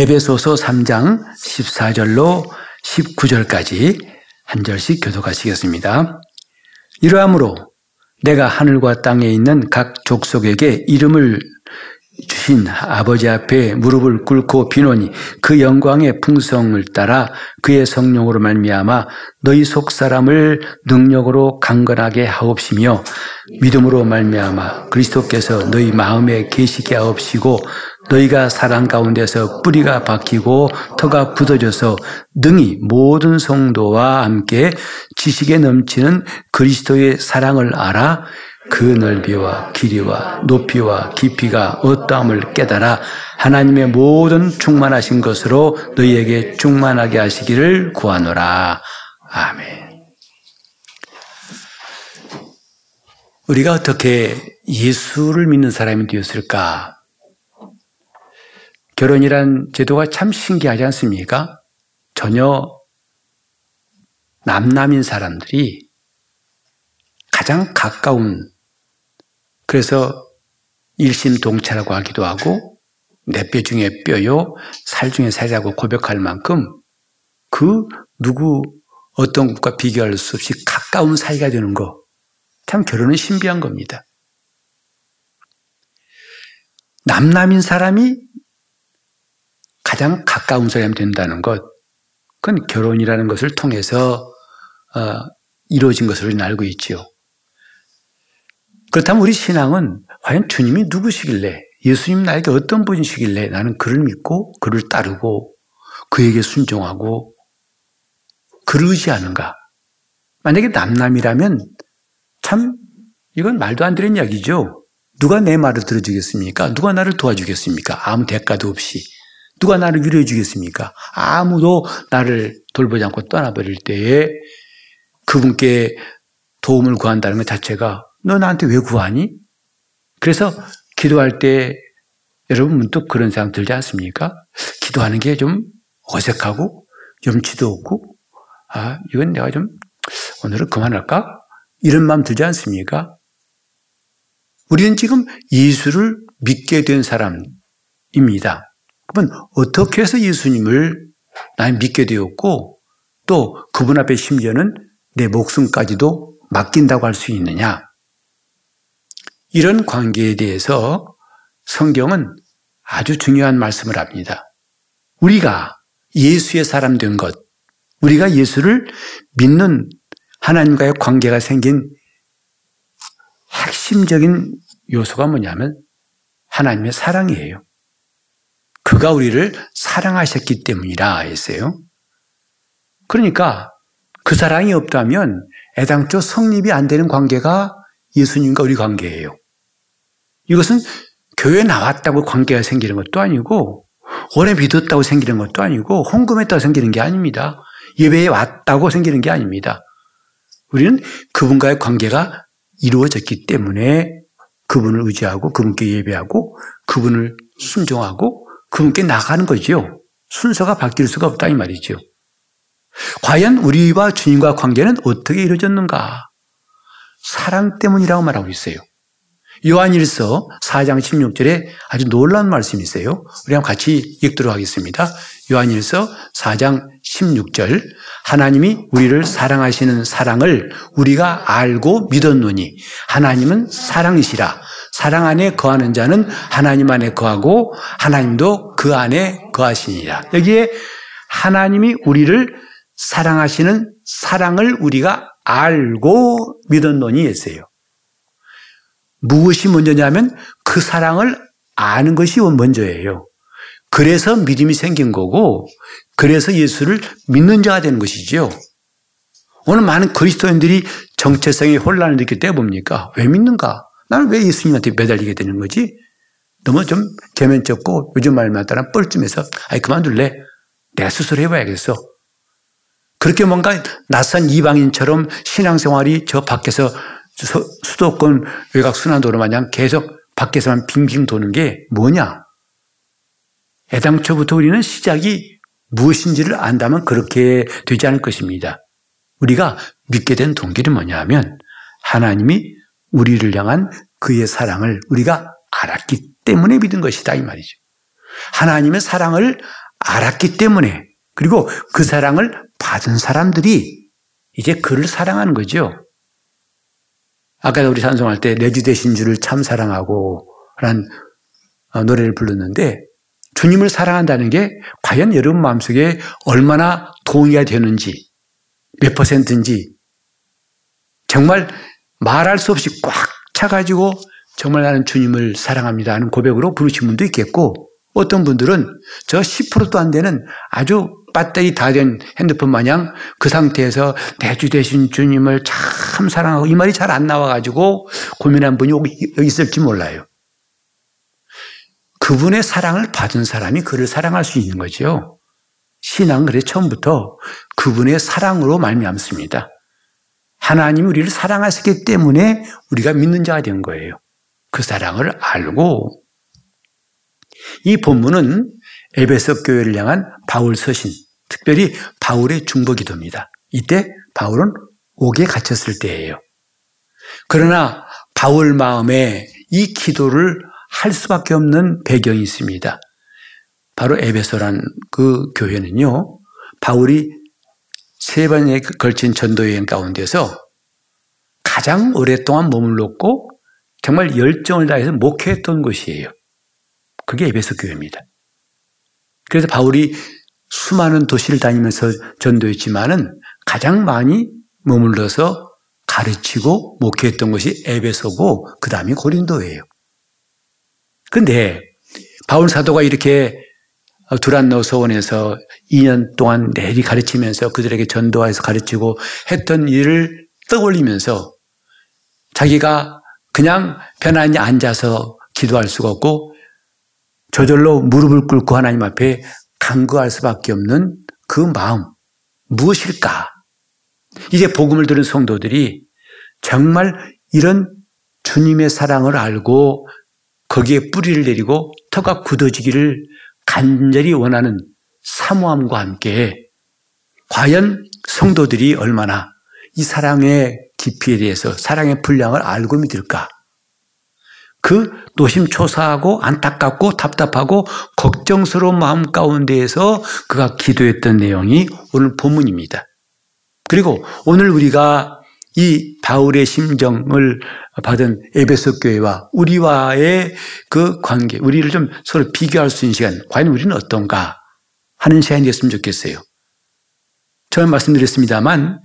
에베소서 3장 14절로 19절까지 한 절씩 교독하시겠습니다. 이러함으로 내가 하늘과 땅에 있는 각 족속에게 이름을 주신 아버지 앞에 무릎을 꿇고 비노니 그 영광의 풍성을 따라 그의 성령으로 말미암아 너희 속사람을 능력으로 강건하게 하옵시며 믿음으로 말미암아 그리스도께서 너희 마음에 계시게 하옵시고 너희가 사랑 가운데서 뿌리가 박히고 터가 굳어져서 능히 모든 성도와 함께 지식에 넘치는 그리스도의 사랑을 알아 그 넓이와 길이와 높이와 깊이가 어떠함을 깨달아 하나님의 모든 충만하신 것으로 너희에게 충만하게 하시기를 구하노라. 아멘. 우리가 어떻게 예수를 믿는 사람이 되었을까? 결혼이란 제도가 참 신기하지 않습니까? 전혀 남남인 사람들이 가장 가까운, 그래서 일심동체라고 하기도 하고 내 뼈 중에 뼈요 살 중에 살이라고 고백할 만큼 그 누구 어떤 것과 비교할 수 없이 가까운 사이가 되는 거, 참 결혼은 신비한 겁니다. 남남인 사람이 가장 가까운 사람이 된다는 것, 그건 결혼이라는 것을 통해서 이루어진 것을 우리는 알고 있지요. 그렇다면 우리 신앙은 과연 주님이 누구시길래, 예수님 나에게 어떤 분이시길래 나는 그를 믿고 그를 따르고 그에게 순종하고 그를 의지하는가? 만약에 남남이라면 참 이건 말도 안 되는 이야기죠. 누가 내 말을 들어주겠습니까? 누가 나를 도와주겠습니까? 아무 대가도 없이. 누가 나를 위로해 주겠습니까? 아무도 나를 돌보지 않고 떠나버릴 때에 그분께 도움을 구한다는 것 자체가 너 나한테 왜 구하니? 그래서 기도할 때 여러분 문득 그런 생각 들지 않습니까? 기도하는 게 좀 어색하고 염치도 없고, 아 이건 내가 좀 오늘은 그만할까? 이런 마음 들지 않습니까? 우리는 지금 예수를 믿게 된 사람입니다. 그러면 어떻게 해서 예수님을 난 믿게 되었고 또 그분 앞에 심지어는 내 목숨까지도 맡긴다고 할 수 있느냐? 이런 관계에 대해서 성경은 아주 중요한 말씀을 합니다. 우리가 예수의 사람 된 것, 우리가 예수를 믿는 하나님과의 관계가 생긴 핵심적인 요소가 뭐냐면 하나님의 사랑이에요. 그가 우리를 사랑하셨기 때문이라 했어요. 그러니까 그 사랑이 없다면 애당초 성립이 안 되는 관계가 예수님과 우리 관계예요. 이것은 교회 나왔다고 관계가 생기는 것도 아니고 오래 믿었다고 생기는 것도 아니고 헌금했다고 생기는 게 아닙니다. 예배에 왔다고 생기는 게 아닙니다. 우리는 그분과의 관계가 이루어졌기 때문에 그분을 의지하고 그분께 예배하고 그분을 순종하고 그분께 나가는 거죠. 순서가 바뀔 수가 없다 이 말이죠. 과연 우리와 주님과 관계는 어떻게 이루어졌는가? 사랑 때문이라고 말하고 있어요. 요한일서 4장 16절에 아주 놀라운 말씀이 있어요. 우리 한번 같이 읽도록 하겠습니다. 요한일서 4장 16절. 하나님이 우리를 사랑하시는 사랑을 우리가 알고 믿었노니 하나님은 사랑이시라. 사랑 안에 거하는 자는 하나님 안에 거하고 하나님도 그 안에 거하시니라. 여기에 하나님이 우리를 사랑하시는 사랑을 우리가 알고 믿었노니 했어요. 무엇이 먼저냐면 그 사랑을 아는 것이 먼저예요. 그래서 믿음이 생긴 거고 그래서 예수를 믿는 자가 되는 것이죠. 오늘 많은 그리스도인들이 정체성의 혼란을 느낄 때 뭡니까? 왜 믿는가? 나는 왜 예수님한테 매달리게 되는 거지? 너무 좀 개면쩍고 요즘 말만 따라 뻘쭘해서 아이 그만둘래. 내가 스스로 해봐야겠어. 그렇게 뭔가 낯선 이방인처럼 신앙생활이 저 밖에서 수도권 외곽 순환도로 마냥 계속 밖에서만 빙빙 도는 게 뭐냐? 애당초부터 우리는 시작이 무엇인지를 안다면 그렇게 되지 않을 것입니다. 우리가 믿게 된 동기는 뭐냐 하면 하나님이 우리를 향한 그의 사랑을 우리가 알았기 때문에 믿은 것이다 이 말이죠. 하나님의 사랑을 알았기 때문에, 그리고 그 사랑을 받은 사람들이 이제 그를 사랑하는 거죠. 아까 우리 찬송할 때 내 주 되신 주를 참 사랑하고 라는 노래를 불렀는데, 주님을 사랑한다는 게 과연 여러분 마음속에 얼마나 동의가 되는지, 몇 퍼센트인지, 정말 말할 수 없이 꽉 차가지고 정말 나는 주님을 사랑합니다 하는 고백으로 부르신 분도 있겠고, 어떤 분들은 저 10%도 안 되는 아주 배터리 다 된 핸드폰 마냥 그 상태에서 내 주 되신 주님을 참 사랑하고 이 말이 잘 안 나와가지고 고민한 분이 여기 있을지 몰라요. 그분의 사랑을 받은 사람이 그를 사랑할 수 있는 거죠. 신앙은 그래서 처음부터 그분의 사랑으로 말미암습니다. 하나님이 우리를 사랑하셨기 때문에 우리가 믿는 자가 된 거예요. 그 사랑을 알고, 이 본문은 에베소 교회를 향한 바울 서신, 특별히 바울의 중보 기도입니다. 이때 바울은 옥에 갇혔을 때예요. 그러나 바울 마음에 이 기도를 할 수밖에 없는 배경이 있습니다. 바로 에베소라는 그 교회는요, 바울이 세 번에 걸친 전도여행 가운데서 가장 오랫동안 머물렀고 정말 열정을 다해서 목회했던 곳이에요. 그게 에베소 교회입니다. 그래서 바울이 수많은 도시를 다니면서 전도했지만은 가장 많이 머물러서 가르치고 목회했던 곳이 에베소고 그 다음이 고린도예요. 근데 바울 사도가 이렇게 두란노 서원에서 2년 동안 내리 가르치면서 그들에게 전도해서 가르치고 했던 일을 떠올리면서 자기가 그냥 편안히 앉아서 기도할 수가 없고 저절로 무릎을 꿇고 하나님 앞에 간구할 수밖에 없는 그 마음, 무엇일까? 이제 복음을 들은 성도들이 정말 이런 주님의 사랑을 알고 거기에 뿌리를 내리고 터가 굳어지기를 간절히 원하는 사모함과 함께 과연 성도들이 얼마나 이 사랑의 깊이에 대해서 사랑의 분량을 알고 믿을까? 그 노심초사하고 안타깝고 답답하고 걱정스러운 마음 가운데에서 그가 기도했던 내용이 오늘 본문입니다. 그리고 오늘 우리가 이 바울의 심정을 받은 에베소 교회와 우리와의 그 관계, 우리를 좀 서로 비교할 수 있는 시간, 과연 우리는 어떤가 하는 시간이 됐으면 좋겠어요. 처음에 말씀드렸습니다만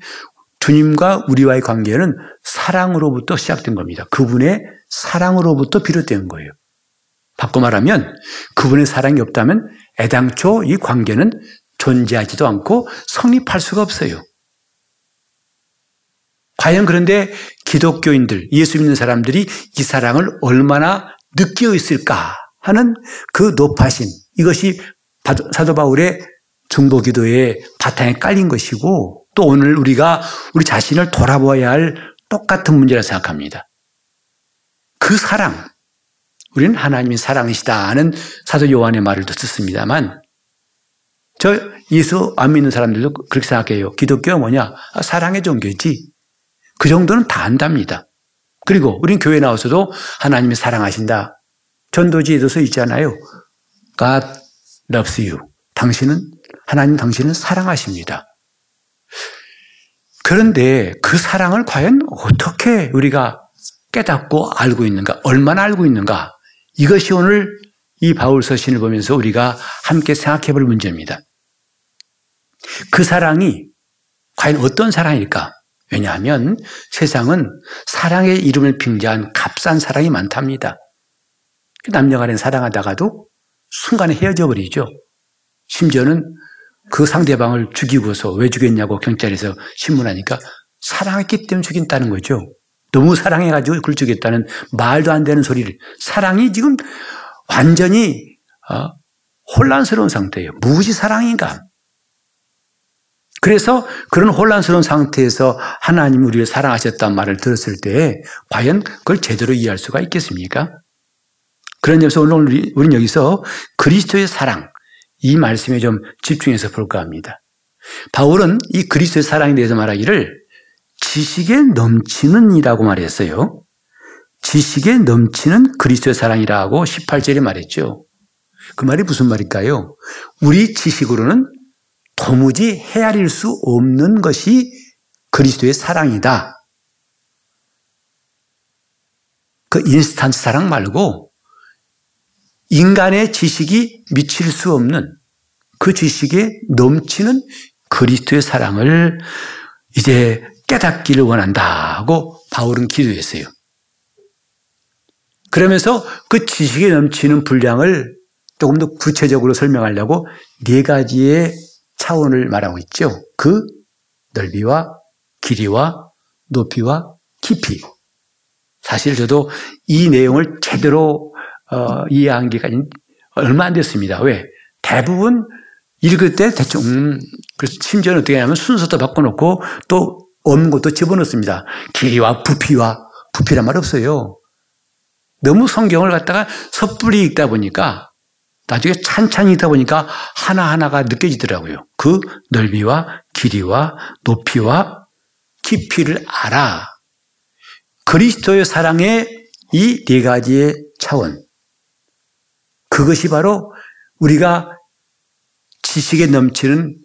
주님과 우리와의 관계는 사랑으로부터 시작된 겁니다. 그분의 사랑으로부터 비롯된 거예요. 바꿔 말하면 그분의 사랑이 없다면 애당초 이 관계는 존재하지도 않고 성립할 수가 없어요. 과연 그런데 기독교인들, 예수 믿는 사람들이 이 사랑을 얼마나 느끼고 있을까 하는 그 높아심, 이것이 사도 바울의 중보 기도의 바탕에 깔린 것이고, 또 오늘 우리가 우리 자신을 돌아보아야 할 똑같은 문제라 생각합니다. 그 사랑, 우리는 하나님이 사랑이시다 하는 사도 요한의 말을 듣습니다만, 저 예수 안 믿는 사람들도 그렇게 생각해요. 기독교가 뭐냐? 사랑의 종교지. 그 정도는 다 안답니다. 그리고 우린 교회 나와서도 하나님이 사랑하신다. 전도지에서 있잖아요. God loves you. 하나님 당신은 사랑하십니다. 그런데 그 사랑을 과연 어떻게 우리가 깨닫고 알고 있는가? 얼마나 알고 있는가? 이것이 오늘 이 바울 서신을 보면서 우리가 함께 생각해 볼 문제입니다. 그 사랑이 과연 어떤 사랑일까? 왜냐하면 세상은 사랑의 이름을 빙자한 값싼 사랑이 많답니다. 남녀간에 사랑하다가도 순간에 헤어져 버리죠. 심지어는 그 상대방을 죽이고서 왜 죽였냐고 경찰에서 신문하니까 사랑했기 때문에 죽인다는 거죠. 너무 사랑해가지고 그걸 죽였다는 말도 안 되는 소리를. 사랑이 지금 완전히 혼란스러운 상태예요. 무엇이 사랑인가? 그래서 그런 혼란스러운 상태에서 하나님이 우리를 사랑하셨다는 말을 들었을 때 과연 그걸 제대로 이해할 수가 있겠습니까? 그런 점에서 오늘 우리는 여기서 그리스도의 사랑, 이 말씀에 좀 집중해서 볼까 합니다. 바울은 이 그리스도의 사랑에 대해서 말하기를 지식에 넘치는 이라고 말했어요. 지식에 넘치는 그리스도의 사랑이라고 18절에 말했죠. 그 말이 무슨 말일까요? 우리 지식으로는 도무지 헤아릴 수 없는 것이 그리스도의 사랑이다. 그 인스턴트 사랑 말고 인간의 지식이 미칠 수 없는 그 지식에 넘치는 그리스도의 사랑을 이제 깨닫기를 원한다고 바울은 기도했어요. 그러면서 그 지식에 넘치는 분량을 조금 더 구체적으로 설명하려고 네 가지의 차원을 말하고 있죠. 그 넓이와 길이와 높이와 깊이. 사실 저도 이 내용을 제대로 이해한 게 얼마 안 됐습니다. 왜? 대부분 읽을 때 대충 그래서 심지어는 어떻게 하냐면 순서도 바꿔놓고 또 없는 것도 집어넣습니다. 길이와 부피란 말 없어요. 너무 성경을 갖다가 섣불리 읽다 보니까 나중에 찬찬히 읽다 보니까 하나하나가 느껴지더라고요. 그 넓이와 길이와 높이와 깊이를 알아. 그리스도의 사랑의 이 네 가지의 차원. 그것이 바로 우리가 지식에 넘치는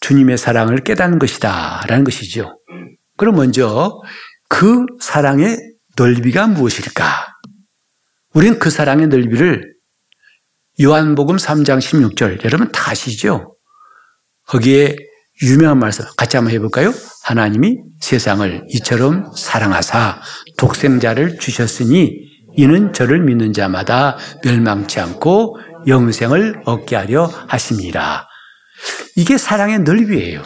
주님의 사랑을 깨닫는 것이다 라는 것이죠. 그럼 먼저 그 사랑의 넓이가 무엇일까? 우리는 그 사랑의 넓이를 요한복음 3장 16절 여러분 다 아시죠? 거기에 유명한 말씀 같이 한번 해볼까요? 하나님이 세상을 이처럼 사랑하사 독생자를 주셨으니 이는 저를 믿는 자마다 멸망치 않고 영생을 얻게 하려 하심이라. 이게 사랑의 넓이에요.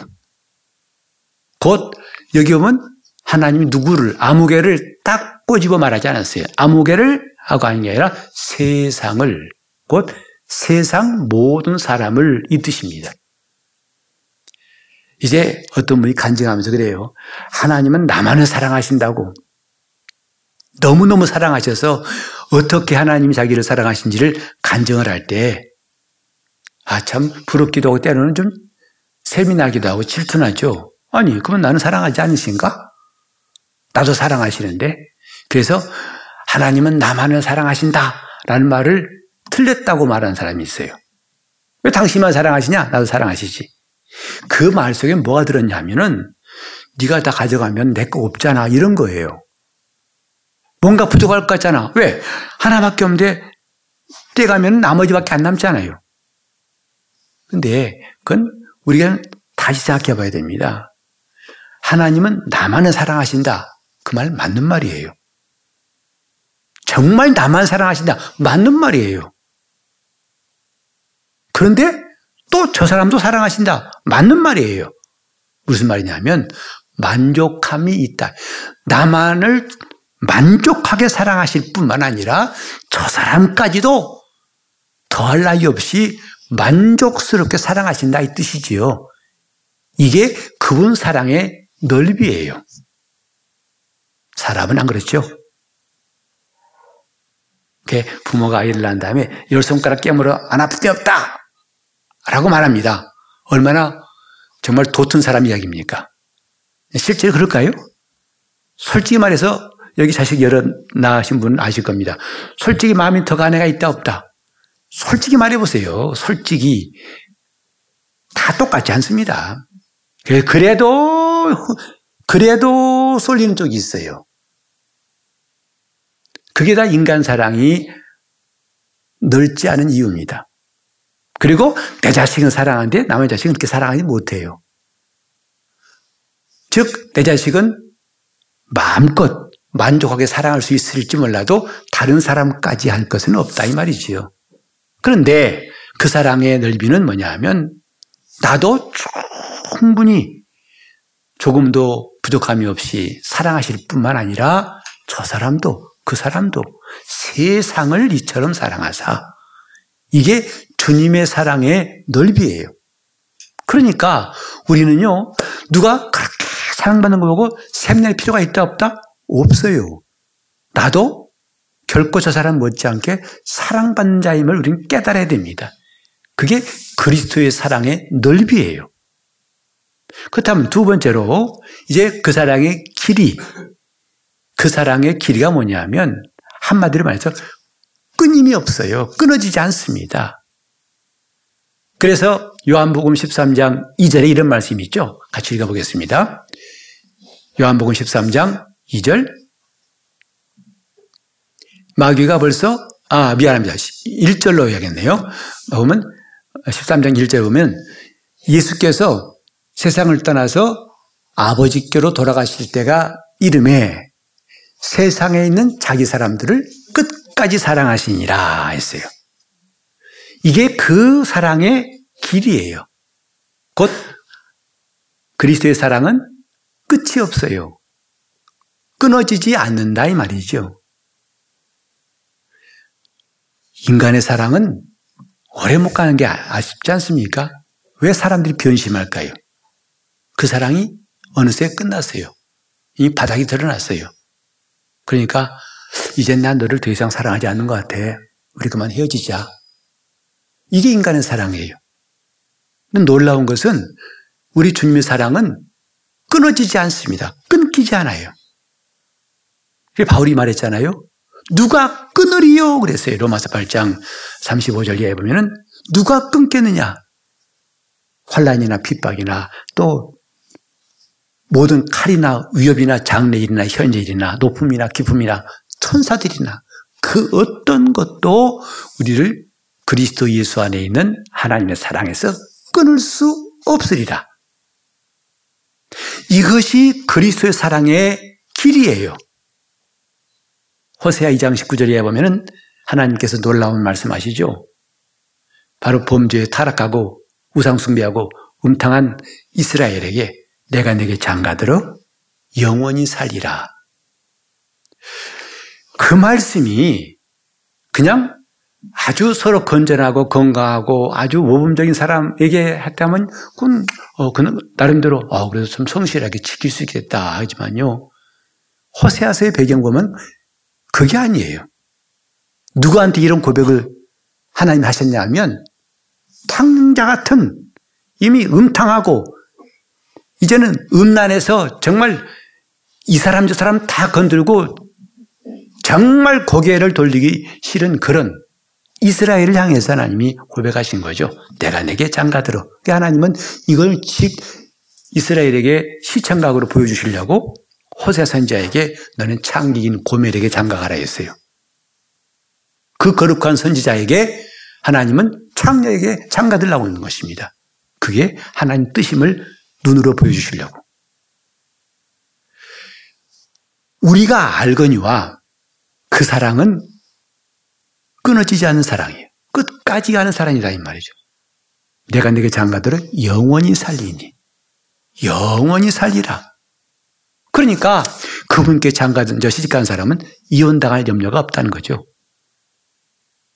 곧 여기 오면 하나님이 누구를 아무개를 딱 꼬집어 말하지 않았어요. 아무개를 하고 하는 게 아니라 세상을 곧 세상 모든 사람을 이 뜻입니다. 이제 어떤 분이 간증하면서 그래요. 하나님은 나만을 사랑하신다고 너무너무 사랑하셔서 어떻게 하나님이 자기를 사랑하신지를 간증을 할 때 아, 참 부럽기도 하고 때로는 좀 세미나기도 하고 질투나죠. 아니 그러면 나는 사랑하지 않으신가? 나도 사랑하시는데. 그래서 하나님은 나만을 사랑하신다라는 말을 틀렸다고 말하는 사람이 있어요. 왜 당신만 사랑하시냐? 나도 사랑하시지. 그 말 속에 뭐가 들었냐 하면은 네가 다 가져가면 내 거 없잖아 이런 거예요. 뭔가 부족할 것 같잖아. 왜? 하나밖에 없는데 떼가면 나머지밖에 안 남잖아요. 근데 그건 우리가 다시 생각해 봐야 됩니다. 하나님은 나만을 사랑하신다. 그 말 맞는 말이에요. 정말 나만 사랑하신다. 맞는 말이에요. 그런데 또 저 사람도 사랑하신다. 맞는 말이에요. 무슨 말이냐면 만족함이 있다. 나만을 만족하게 사랑하실 뿐만 아니라 저 사람까지도 더할 나위 없이 만족스럽게 사랑하신다 이 뜻이지요. 이게 그분 사랑의 넓이에요. 사람은 안 그렇죠? 부모가 아이를 낳은 다음에 열 손가락 깨물어 안 아플 데 없다 라고 말합니다. 얼마나 정말 도튼 사람 이야기입니까? 실제로 그럴까요? 솔직히 말해서 여기 자식 여러 낳으신 분은 아실 겁니다. 솔직히 마음이 더 가는 애가 있다 없다. 솔직히 말해보세요. 솔직히 다 똑같지 않습니다. 그래도 쏠리는 쪽이 있어요. 그게 다 인간 사랑이 넓지 않은 이유입니다. 그리고 내 자식은 사랑하는데 남의 자식은 그렇게 사랑하지 못해요. 즉 내 자식은 마음껏 만족하게 사랑할 수 있을지 몰라도 다른 사람까지 할 것은 없다 이 말이지요. 그런데 그 사랑의 넓이는 뭐냐 하면 나도 충분히 조금도 부족함이 없이 사랑하실 뿐만 아니라 저 사람도 그 사람도 세상을 이처럼 사랑하사. 이게 주님의 사랑의 넓이에요. 그러니까 우리는요 누가 그렇게 사랑받는 거 보고 샘낼 필요가 있다 없다? 없어요. 나도 결코 저 사람 못지않게 사랑받는 자임을 우리는 깨달아야 됩니다. 그게 그리스도의 사랑의 넓이에요. 그렇다면 두 번째로 이제 그 사랑의 길이. 그 사랑의 길이가 뭐냐 하면 한마디로 말해서 끊임이 없어요. 끊어지지 않습니다. 그래서 요한복음 13장 2절에 이런 말씀이 있죠. 같이 읽어보겠습니다. 요한복음 13장 2절. 마귀가 벌써, 1절로 이야기했네요. 보면 13장 1절에 보면 예수께서 세상을 떠나서 아버지께로 돌아가실 때가 이르매 세상에 있는 자기 사람들을 끝까지 사랑하시니라 했어요. 이게 그 사랑의 길이에요. 곧 그리스도의 사랑은 끝이 없어요. 끊어지지 않는다 이 말이죠. 인간의 사랑은 오래 못 가는 게 아쉽지 않습니까? 왜 사람들이 변심할까요? 그 사랑이 어느새 끝났어요. 이 바닥이 드러났어요. 그러니까 이젠 난 너를 더 이상 사랑하지 않는 것 같아. 우리 그만 헤어지자. 이게 인간의 사랑이에요. 놀라운 것은 우리 주님의 사랑은 끊어지지 않습니다. 끊기지 않아요. 바울이 말했잖아요. 누가 끊으리요? 그랬어요. 로마서 8장 35절에 보면은 누가 끊겠느냐? 환난이나 핍박이나 또 모든 칼이나 위협이나 장래일이나 현재일이나 높음이나 기쁨이나 천사들이나 그 어떤 것도 우리를 그리스도 예수 안에 있는 하나님의 사랑에서 끊을 수 없으리라. 이것이 그리스도의 사랑의 길이에요. 호세아 2장 19절에 보면 하나님께서 놀라운 말씀하시죠. 바로 범죄에 타락하고 우상숭배하고 음탕한 이스라엘에게 내가 네게 장가들어 영원히 살리라. 그 말씀이 그냥 아주 서로 건전하고 건강하고 아주 모범적인 사람에게 했다면 그건 나름대로 그래도 좀 성실하게 지킬 수 있겠다 하지만요. 호세아서의 배경 보면 그게 아니에요. 누구한테 이런 고백을 하나님 하셨냐 하면 탕자 같은 이미 음탕하고 이제는 음란에서 정말 이 사람 저 사람 다 건들고 정말 고개를 돌리기 싫은 그런 이스라엘을 향해서 하나님이 고백하신 거죠. 내가 네게 장가들어. 하나님은 이걸 이스라엘에게 시청각으로 보여주시려고 호세 선지자에게 너는 창기인 고멜에게 장가가라 했어요. 그 거룩한 선지자에게 하나님은 창녀에게 장가들라고 있는 것입니다. 그게 하나님 뜻임을 눈으로 보여주시려고. 우리가 알거니와 그 사랑은 끊어지지 않는 사랑이에요. 끝까지 가는 사랑이다 이 말이죠. 내가 네게 장가들어 영원히 살리니. 영원히 살리라. 그러니까 그분께 시집간 사람은 이혼당할 염려가 없다는 거죠.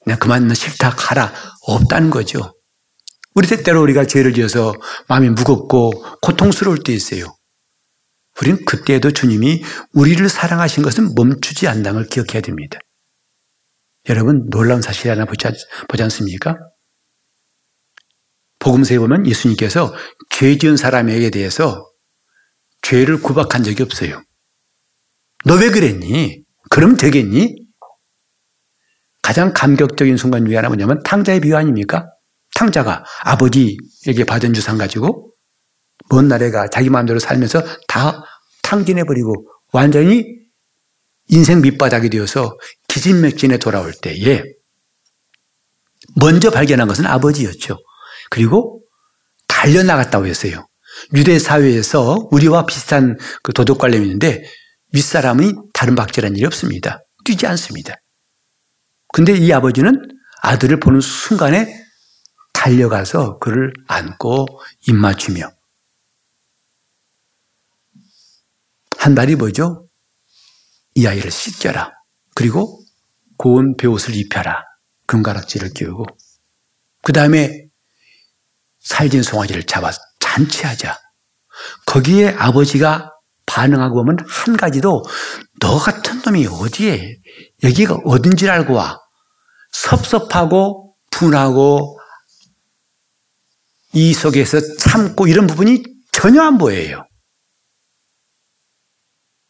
그냥 그만 싫다 가라 없다는 거죠. 우리 때때로 우리가 죄를 지어서 마음이 무겁고 고통스러울 때 있어요. 우린 그때에도 주님이 우리를 사랑하신 것은 멈추지 않는 걸 기억해야 됩니다. 여러분 놀라운 사실 하나 보지 않습니까? 복음서에 보면 예수님께서 죄 지은 사람에게 대해서 죄를 구박한 적이 없어요. 너 왜 그랬니? 그럼 되겠니? 가장 감격적인 순간 중에 하나 뭐냐면 탕자의 비유 아닙니까? 탕자가 아버지에게 받은 유산 가지고 먼 나라가 자기 마음대로 살면서 다 탕진해버리고 완전히 인생 밑바닥이 되어서 기진맥진에 돌아올 때에 먼저 발견한 것은 아버지였죠. 그리고 달려나갔다고 했어요. 유대 사회에서 우리와 비슷한 그 도덕관념이 있는데 윗사람이 다른 박제란 일이 없습니다. 뛰지 않습니다. 근데 이 아버지는 아들을 보는 순간에 달려가서 그를 안고 입맞추며 한 말이 뭐죠? 이 아이를 씻겨라. 그리고 고운 베옷을 입혀라. 금가락지를 끼우고 그 다음에 살찐 송아지를 잡아서 잔치하자. 거기에 아버지가 반응하고 보면 한 가지도 너 같은 놈이 어디에 여기가 어딘 줄 알고 와. 섭섭하고 분하고 이 속에서 참고 이런 부분이 전혀 안 보여요.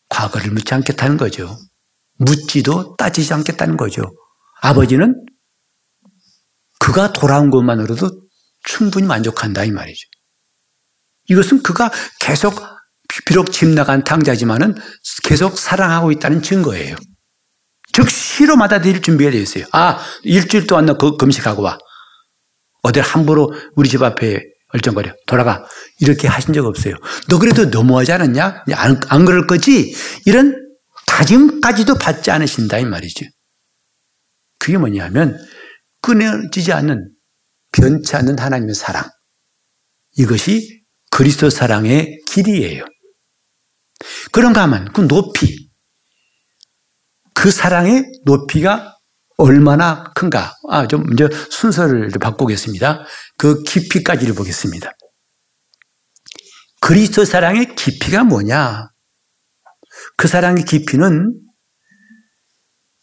과거를 묻지 않겠다는 거죠. 묻지도 따지지 않겠다는 거죠. 아버지는 그가 돌아온 것만으로도 충분히 만족한다 이 말이죠. 이것은 그가 계속 비록 집 나간 탕자지만은 계속 사랑하고 있다는 증거예요. 즉시로 받아들일 준비가 되어 있어요. 아, 일주일 동안 너 금식하고 와. 어딜 함부로 우리 집 앞에 얼쩡거려. 돌아가. 이렇게 하신 적 없어요. 너 그래도 너무하지 않았냐? 안 그럴 거지? 이런 다짐까지도 받지 않으신다 이 말이죠. 그게 뭐냐면 끊어지지 않는 변치 않는 하나님의 사랑. 이것이 그리스도 사랑의 길이에요. 그런가 하면 그 높이, 그 사랑의 높이가 얼마나 큰가. 아, 좀 이제 순서를 바꾸겠습니다. 그 깊이까지를 보겠습니다. 그리스도 사랑의 깊이가 뭐냐? 그 사랑의 깊이는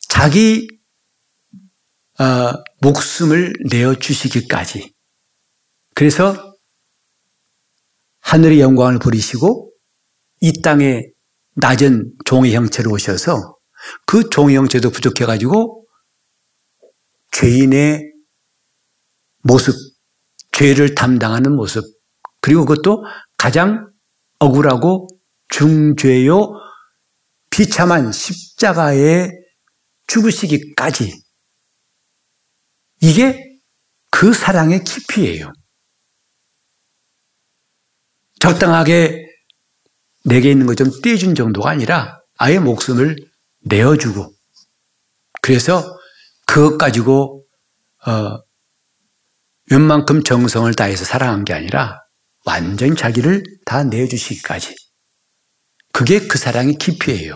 자기 목숨을 내어주시기까지. 그래서 하늘의 영광을 부리시고 이 땅에 낮은 종의 형체로 오셔서 그 종의 형체도 부족해가지고 죄인의 모습, 죄를 담당하는 모습, 그리고 그것도 가장 억울하고 중죄요 비참한 십자가에 죽으시기까지. 이게 그 사랑의 깊이예요. 적당하게 내게 있는 것 좀 떼준 정도가 아니라 아예 목숨을 내어주고, 그래서 그것 가지고 웬만큼 정성을 다해서 사랑한 게 아니라 완전히 자기를 다 내어주시기까지. 그게 그 사랑의 깊이예요.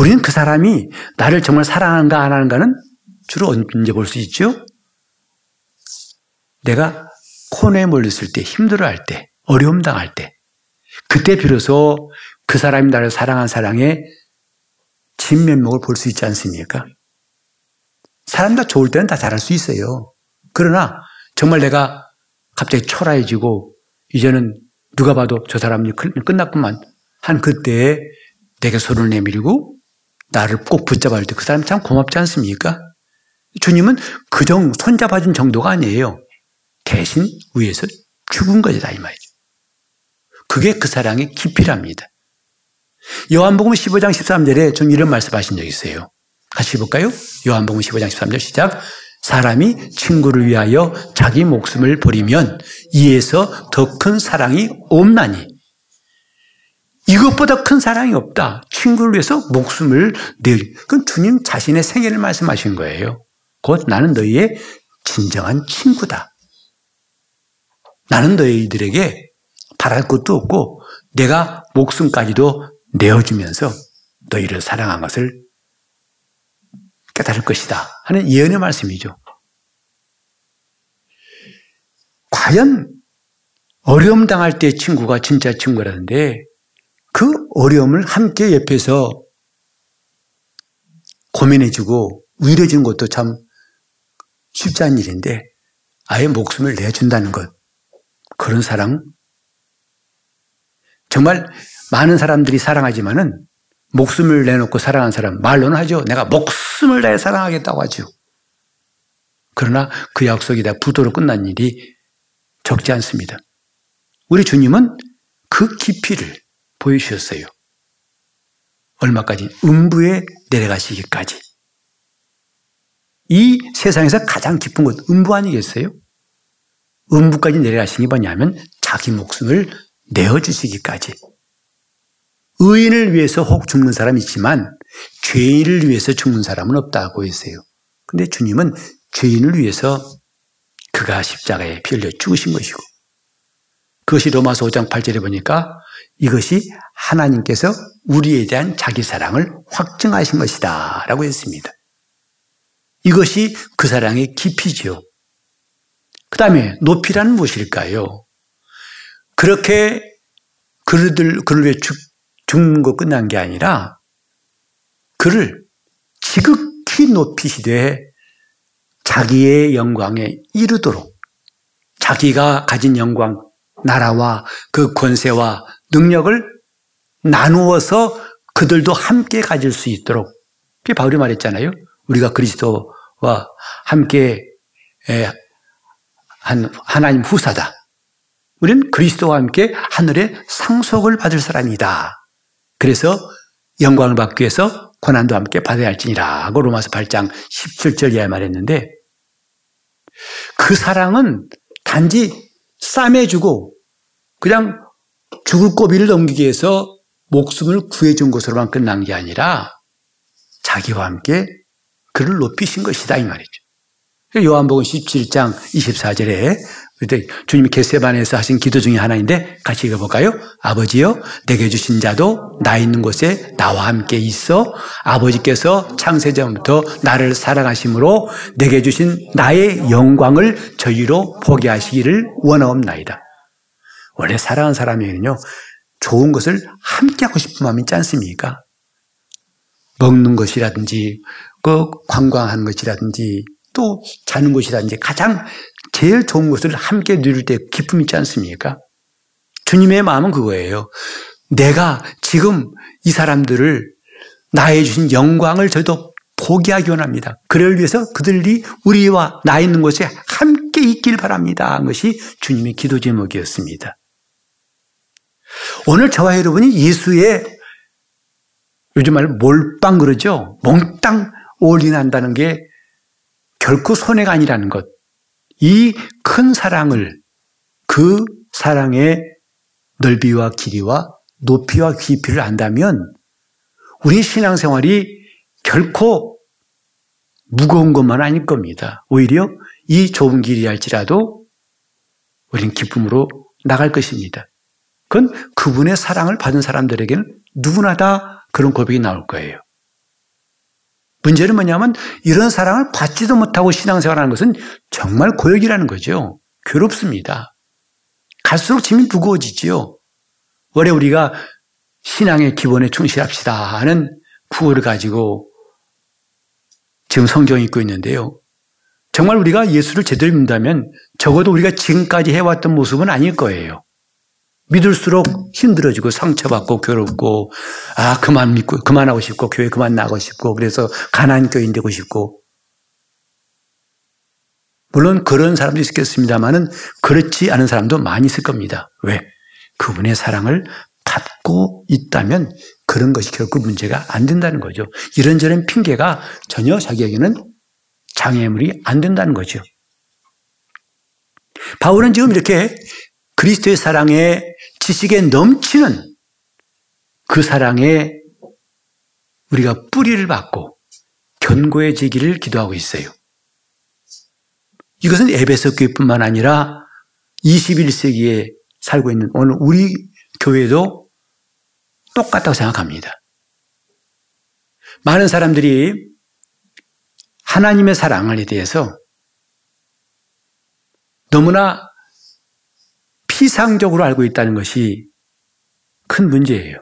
우리는 그 사람이 나를 정말 사랑하는가 안 하는가는 주로 언제 볼 수 있죠? 내가 코너에 몰렸을 때, 힘들어할 때, 어려움 당할 때, 그때 비로소 그 사람이 나를 사랑한 사랑의 진면목을 볼 수 있지 않습니까? 사람 다 좋을 때는 다 잘할 수 있어요. 그러나 정말 내가 갑자기 초라해지고 이제는 누가 봐도 저 사람이 끝났구만 한 그때에 내게 손을 내밀고 나를 꼭 붙잡아줄 때 그 사람 참 고맙지 않습니까? 주님은 그 손잡아준 정도가 아니에요. 대신 위에서 죽은 거다 이 말이죠. 그게 그 사랑의 깊이랍니다. 요한복음 15장 13절에 좀 이런 말씀하신 적이 있어요. 같이 볼까요? 요한복음 15장 13절 시작. 사람이 친구를 위하여 자기 목숨을 버리면 이에서 더 큰 사랑이 없나니. 이것보다 큰 사랑이 없다. 친구를 위해서 목숨을 내리. 그건 주님 자신의 생애를 말씀하신 거예요. 곧 나는 너희의 진정한 친구다. 나는 너희들에게 바랄 것도 없고 내가 목숨까지도 내어주면서 너희를 사랑한 것을 깨달을 것이다 하는 예언의 말씀이죠. 과연 어려움 당할 때 친구가 진짜 친구라는데 그 어려움을 함께 옆에서 고민해주고 위로해주는 것도 참 쉽지 않은 일인데 아예 목숨을 내준다는 것, 그런 사랑. 정말 많은 사람들이 사랑하지만은 목숨을 내놓고 사랑한 사람 말로는 하죠. 내가 목숨을 다해 사랑하겠다고 하죠. 그러나 그 약속이 다 부도로 끝난 일이 적지 않습니다. 우리 주님은 그 깊이를 보여주셨어요. 얼마까지? 음부에 내려가시기까지. 이 세상에서 가장 깊은 곳, 음부 아니겠어요? 음부까지 내려가신 게 뭐냐면 자기 목숨을 내어주시기까지. 의인을 위해서 혹 죽는 사람이 있지만 죄인을 위해서 죽는 사람은 없다고 했어요. 그런데 주님은 죄인을 위해서 그가 십자가에 피 흘려 죽으신 것이고, 그것이 로마서 5장 8절에 보니까 이것이 하나님께서 우리에 대한 자기 사랑을 확증하신 것이다 라고 했습니다. 이것이 그 사랑의 깊이죠. 그 다음에 높이란 무엇일까요? 그렇게 그를 위해 죽는 거 끝난 게 아니라 그를 지극히 높이시되 자기의 영광에 이르도록, 자기가 가진 영광, 나라와 그 권세와 능력을 나누어서 그들도 함께 가질 수 있도록. 바울이 말했잖아요. 우리가 그리스도와 함께 한 하나님 후사다. 우리는 그리스도와 함께 하늘의 상속을 받을 사람이다. 그래서 영광을 받기 위해서 고난도 함께 받아야 할지니라 하고 로마서 8장 17절 이하에 말했는데, 그 사랑은 단지 싸매주고 그냥 죽을 고비를 넘기기 위해서 목숨을 구해준 것으로만 끝난 게 아니라 자기와 함께 그를 높이신 것이다 이 말이죠. 요한복음 17장 24절에 주님이 겟세마네에서 하신 기도 중에 하나인데 같이 읽어볼까요? 아버지여, 내게 주신 자도 나 있는 곳에 나와 함께 있어 아버지께서 창세전부터 나를 사랑하심으로 내게 주신 나의 영광을 저희로 보게 하시기를 원하옵나이다. 원래 사랑하는 사람에게는요, 좋은 것을 함께하고 싶은 마음이 있지 않습니까? 먹는 것이라든지 그 관광하는 것이라든지 또 자는 곳이라든지 가장 제일 좋은 것을 함께 누릴 때 기쁨이 있지 않습니까? 주님의 마음은 그거예요. 내가 지금 이 사람들을 나의 주신 영광을 저도 보게 하기 원합니다. 그를 위해서 그들이 우리와 나 있는 곳에 함께 있길 바랍니다. 한 것이 주님의 기도 제목이었습니다. 오늘 저와 여러분이 예수의, 요즘 말로 몰빵 그러죠? 몽땅 올인한다는 게 결코 손해가 아니라는 것, 이 큰 사랑을, 그 사랑의 넓이와 길이와 높이와 깊이를 안다면 우리 신앙생활이 결코 무거운 것만 아닐 겁니다. 오히려 이 좁은 길이 할지라도 우리는 기쁨으로 나갈 것입니다. 그건 그분의 사랑을 받은 사람들에게는 누구나 다 그런 고백이 나올 거예요. 문제는 뭐냐면 이런 사랑을 받지도 못하고 신앙생활하는 것은 정말 고역이라는 거죠. 괴롭습니다. 갈수록 짐이 무거워지지요. 원래 우리가 신앙의 기본에 충실합시다 하는 구호를 가지고 지금 성경 읽고 있는데요. 정말 우리가 예수를 제대로 믿는다면 적어도 우리가 지금까지 해왔던 모습은 아닐 거예요. 믿을수록 힘들어지고 상처받고 괴롭고, 아 그만 믿고 그만하고 싶고 교회 그만 나가고 싶고, 그래서 가난교인 되고 싶고, 물론 그런 사람도 있겠습니다만은 그렇지 않은 사람도 많이 있을 겁니다. 왜? 그분의 사랑을 받고 있다면 그런 것이 결코 문제가 안 된다는 거죠. 이런저런 핑계가 전혀 자기에게는 장애물이 안 된다는 거죠. 바울은 지금 이렇게 그리스도의 사랑에 지식에 넘치는 그 사랑에 우리가 뿌리를 받고 견고해지기를 기도하고 있어요. 이것은 에베소 교회뿐만 아니라 21세기에 살고 있는 오늘 우리 교회도 똑같다고 생각합니다. 많은 사람들이 하나님의 사랑에 대해서 너무나 피상적으로 알고 있다는 것이 큰 문제예요.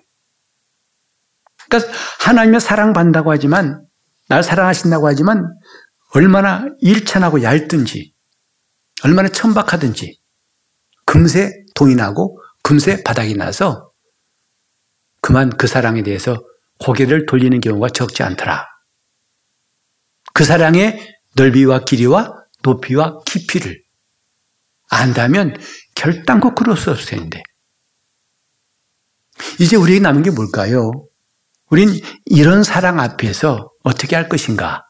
그러니까 하나님의 사랑받는다고 하지만, 날 사랑하신다고 하지만 얼마나 일천하고 얇든지, 얼마나 천박하든지 금세 동이 나고 금세 바닥이 나서 그만 그 사랑에 대해서 고개를 돌리는 경우가 적지 않더라. 그 사랑의 넓이와 길이와 높이와 깊이를 안다면 결단코 그럴 수 없을 텐데, 이제 우리에게 남은 게 뭘까요? 우린 이런 사랑 앞에서 어떻게 할 것인가?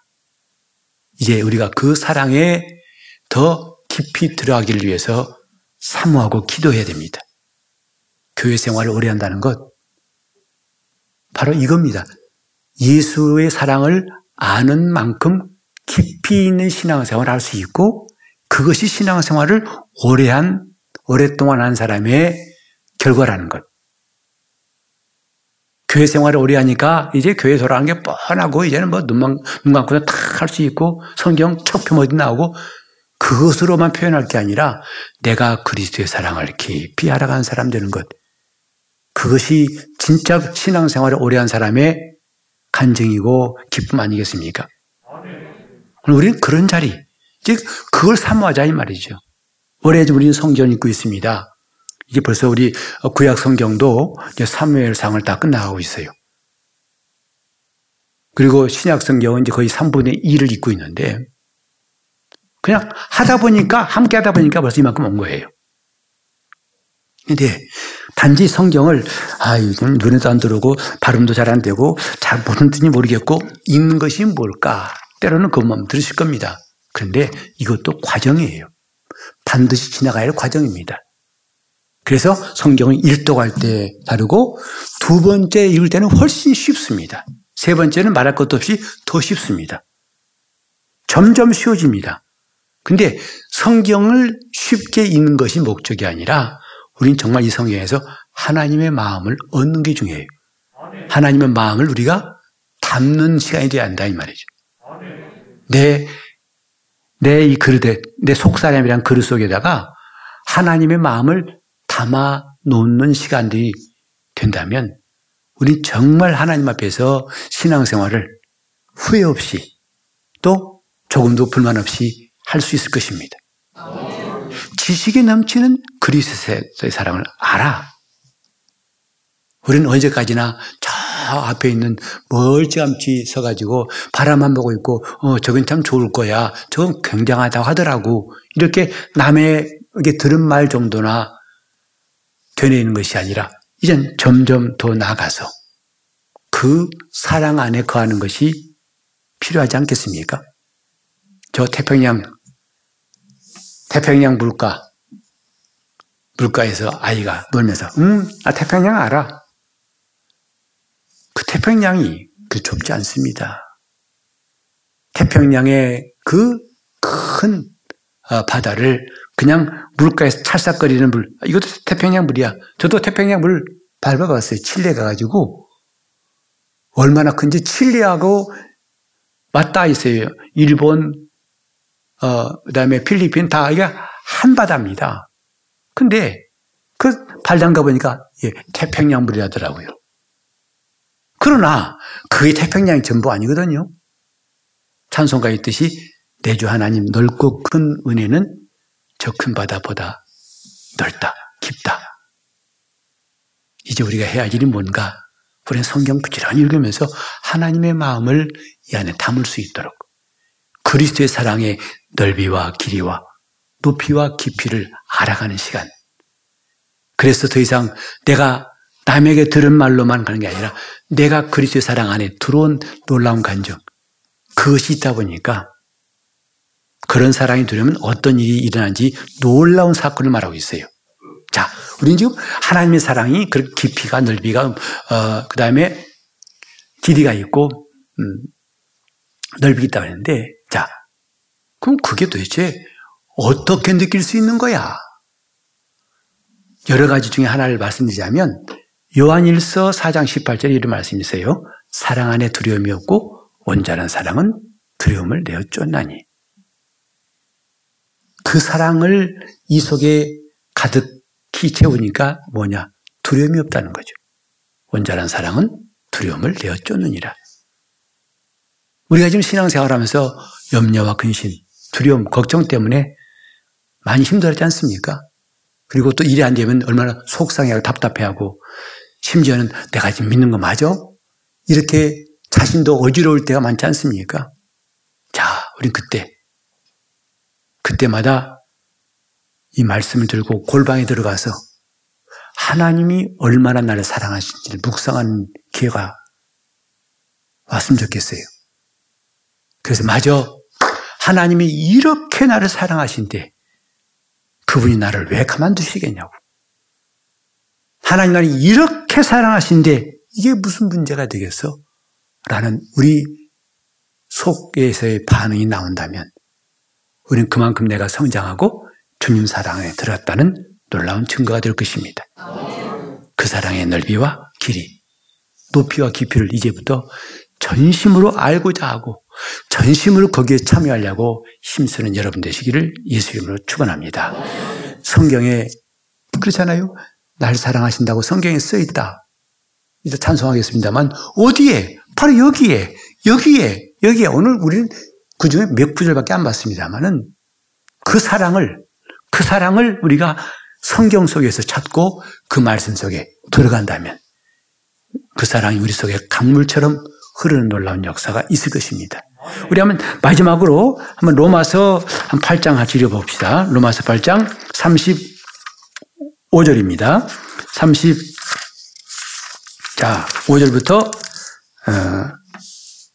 이제 우리가 그 사랑에 더 깊이 들어가기를 위해서 사모하고 기도해야 됩니다. 교회 생활을 오래 한다는 것 바로 이겁니다. 예수의 사랑을 아는 만큼 깊이 있는 신앙생활을 할 수 있고, 그것이 신앙생활을 오랫동안 한 사람의 결과라는 것. 교회 생활을 오래 하니까 이제 교회 돌아가는 게 뻔하고, 이제는 뭐 눈 감고도 다 할 수 있고, 성경 척표 어디 나오고, 그것으로만 표현할 게 아니라 내가 그리스도의 사랑을 깊이 알아가는 사람 되는 것. 그것이 진짜 신앙생활을 오래 한 사람의 간증이고 기쁨 아니겠습니까? 우리는 그런 자리, 즉 그걸 사모하자 이 말이죠. 올해 우리는 성경 읽고 있습니다. 이게 벌써 우리 구약 성경도 이제 사무엘상을 다 끝나가고 있어요. 그리고 신약 성경은 이제 거의 3분의 2를 읽고 있는데 그냥 하다 보니까 함께 하다 보니까 벌써 이만큼 온 거예요. 근데 단지 성경을 이건 눈에도 안 들어오고 발음도 잘 안 되고 잘 무슨 뜻인지 모르겠고 읽는 것이 뭘까? 때로는 그것만 들으실 겁니다. 그런데 이것도 과정이에요. 반드시 지나가야 할 과정입니다. 그래서 성경을 읽도할 때 다르고 두 번째 읽을 때는 훨씬 쉽습니다. 세 번째는 말할 것도 없이 더 쉽습니다. 점점 쉬워집니다. 근데 성경을 쉽게 읽는 것이 목적이 아니라 우린 정말 이 성경에서 하나님의 마음을 얻는 게 중요해요. 하나님의 마음을 우리가 담는 시간이 돼야 한다 이 말이죠. 내 이 그릇에 내 속사람이란 그릇 속에다가 하나님의 마음을 담아 놓는 시간들이 된다면 우리 정말 하나님 앞에서 신앙생활을 후회 없이 또 조금도 불만 없이 할 수 있을 것입니다. 지식이 넘치는 그리스도의 사랑을 알아. 우리는 언제까지나 저 앞에 있는 멀찌감치 서가지고 바라만 보고 있고 저건 참 좋을 거야. 저건 굉장하다고 하더라고. 이렇게 남에게 들은 말 정도나 견해있는 것이 아니라 이젠 점점 더 나아가서 그 사랑 안에 거하는 것이 필요하지 않겠습니까? 저 태평양 물가에서 아이가 놀면서 나 태평양 알아. 그 태평양이 그 좁지 않습니다. 태평양의 그 큰 바다를 그냥 물가에서 찰싹거리는 물, 이것도 태평양 물이야. 저도 태평양 물 밟아봤어요. 칠레 가가지고 얼마나 큰지 칠레하고 맞닿아 있어요. 일본, 그다음에 필리핀 다 이게 한 바다입니다. 근데 그 발담가 보니까 태평양 물이라더라고요. 그러나 그게 태평양이 전부 아니거든요. 찬송가에 있듯이 내 주 하나님 넓고 큰 은혜는 저 큰 바다보다 넓다, 깊다. 이제 우리가 해야 할 일이 뭔가? 우리는 성경 부지런히 읽으면서 하나님의 마음을 이 안에 담을 수 있도록 그리스도의 사랑의 넓이와 길이와 높이와 깊이를 알아가는 시간. 그래서 더 이상 내가 남에게 들은 말로만 가는 게 아니라 내가 그리스도의 사랑 안에 들어온 놀라운 감정, 그것이 있다 보니까 그런 사랑이 들으면 어떤 일이 일어난지 놀라운 사건을 말하고 있어요. 자, 우리는 지금 하나님의 사랑이 그 깊이가 넓이가 그 다음에 길이가 있고 넓이 있다고 했는데, 자, 그럼 그게 도대체 어떻게 느낄 수 있는 거야? 여러 가지 중에 하나를 말씀드리자면 요한일서 4장 18절에 이런 말씀이 있어요. 사랑 안에 두려움이 없고 온전한 사랑은 두려움을 내어 쫓나니. 그 사랑을 이 속에 가득히 채우니까 뭐냐? 두려움이 없다는 거죠. 온전한 사랑은 두려움을 내어 쫓느니라. 우리가 지금 신앙생활하면서 염려와 근심, 두려움, 걱정 때문에 많이 힘들었지 않습니까? 그리고 또 일이 안 되면 얼마나 속상해하고 답답해하고 심지어는 내가 지금 믿는 거 맞아? 이렇게 자신도 어지러울 때가 많지 않습니까? 자, 우린 그때마다 이 말씀을 들고 골방에 들어가서 하나님이 얼마나 나를 사랑하시는지를 묵상하는 기회가 왔으면 좋겠어요. 그래서 마저 하나님이 이렇게 나를 사랑하신데 그분이 나를 왜 가만두시겠냐고. 하나님 나를 이렇게 사랑하신데 이게 무슨 문제가 되겠어? 라는 우리 속에서의 반응이 나온다면 우리는 그만큼 내가 성장하고 주님 사랑에 들었다는 놀라운 증거가 될 것입니다. 그 사랑의 넓이와 길이, 높이와 깊이를 이제부터 전심으로 알고자 하고 전심으로 거기에 참여하려고 힘쓰는 여러분 되시기를 예수 이름으로 축원합니다. 성경에 그렇잖아요. 날 사랑하신다고 성경에 써있다. 이제 찬송하겠습니다만 어디에? 바로 여기에 오늘 우리는 그 중에 몇 구절밖에 안 봤습니다만은 그 사랑을 우리가 성경 속에서 찾고 그 말씀 속에 들어간다면 그 사랑이 우리 속에 강물처럼 흐르는 놀라운 역사가 있을 것입니다. 우리 한번 마지막으로 한번 로마서 한 8장 하지려 봅시다. 로마서 8장 35절입니다.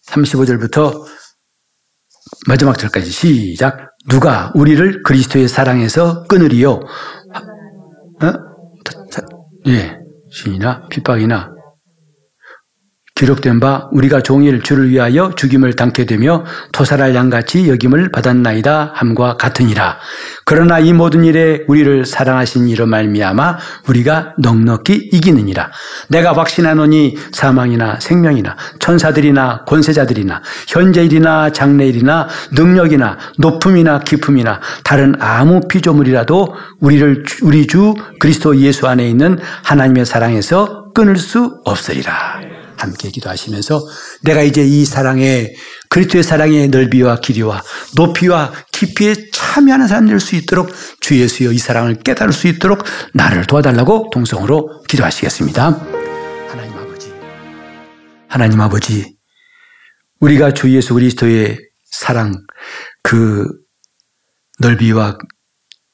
35절부터 마지막 절까지 시작. 누가 우리를 그리스도의 사랑에서 끊으리요? 예, 시인이나 핍박이나 기록된 바 우리가 종일 주를 위하여 죽임을 당케 되며 토살할 양같이 여김을 받았나이다 함과 같으니라. 그러나 이 모든 일에 우리를 사랑하신 이로 말미암아 우리가 넉넉히 이기느니라. 내가 확신하노니 사망이나 생명이나 천사들이나 권세자들이나 현재일이나 장래일이나 능력이나 높음이나 깊음이나 다른 아무 피조물이라도 우리 주 그리스도 예수 안에 있는 하나님의 사랑에서 끊을 수 없으리라. 함께 기도하시면서 내가 이제 이 사랑에 그리스도의 사랑의 넓이와 길이와 높이와 깊이에 참여하는 사람이 될 수 있도록 주 예수여 이 사랑을 깨달을 수 있도록 나를 도와달라고 동성으로 기도하시겠습니다. 하나님 아버지 우리가 주 예수 그리스도의 사랑 그 넓이와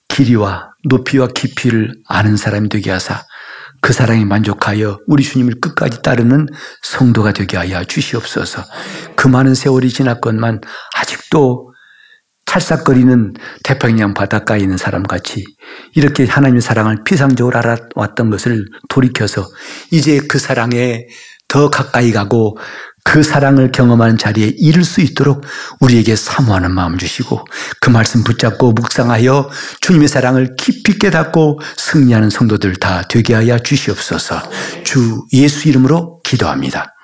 길이와 높이와 깊이를 아는 사람이 되게 하사 그 사랑에 만족하여 우리 주님을 끝까지 따르는 성도가 되게 하여 주시옵소서. 그 많은 세월이 지났건만 아직도 찰싹거리는 태평양 바닷가에 있는 사람같이 이렇게 하나님의 사랑을 피상적으로 알아왔던 것을 돌이켜서 이제 그 사랑에 더 가까이 가고 그 사랑을 경험하는 자리에 이를 수 있도록 우리에게 사모하는 마음 주시고 그 말씀 붙잡고 묵상하여 주님의 사랑을 깊이 깨닫고 승리하는 성도들 다 되게 하여 주시옵소서. 주 예수 이름으로 기도합니다.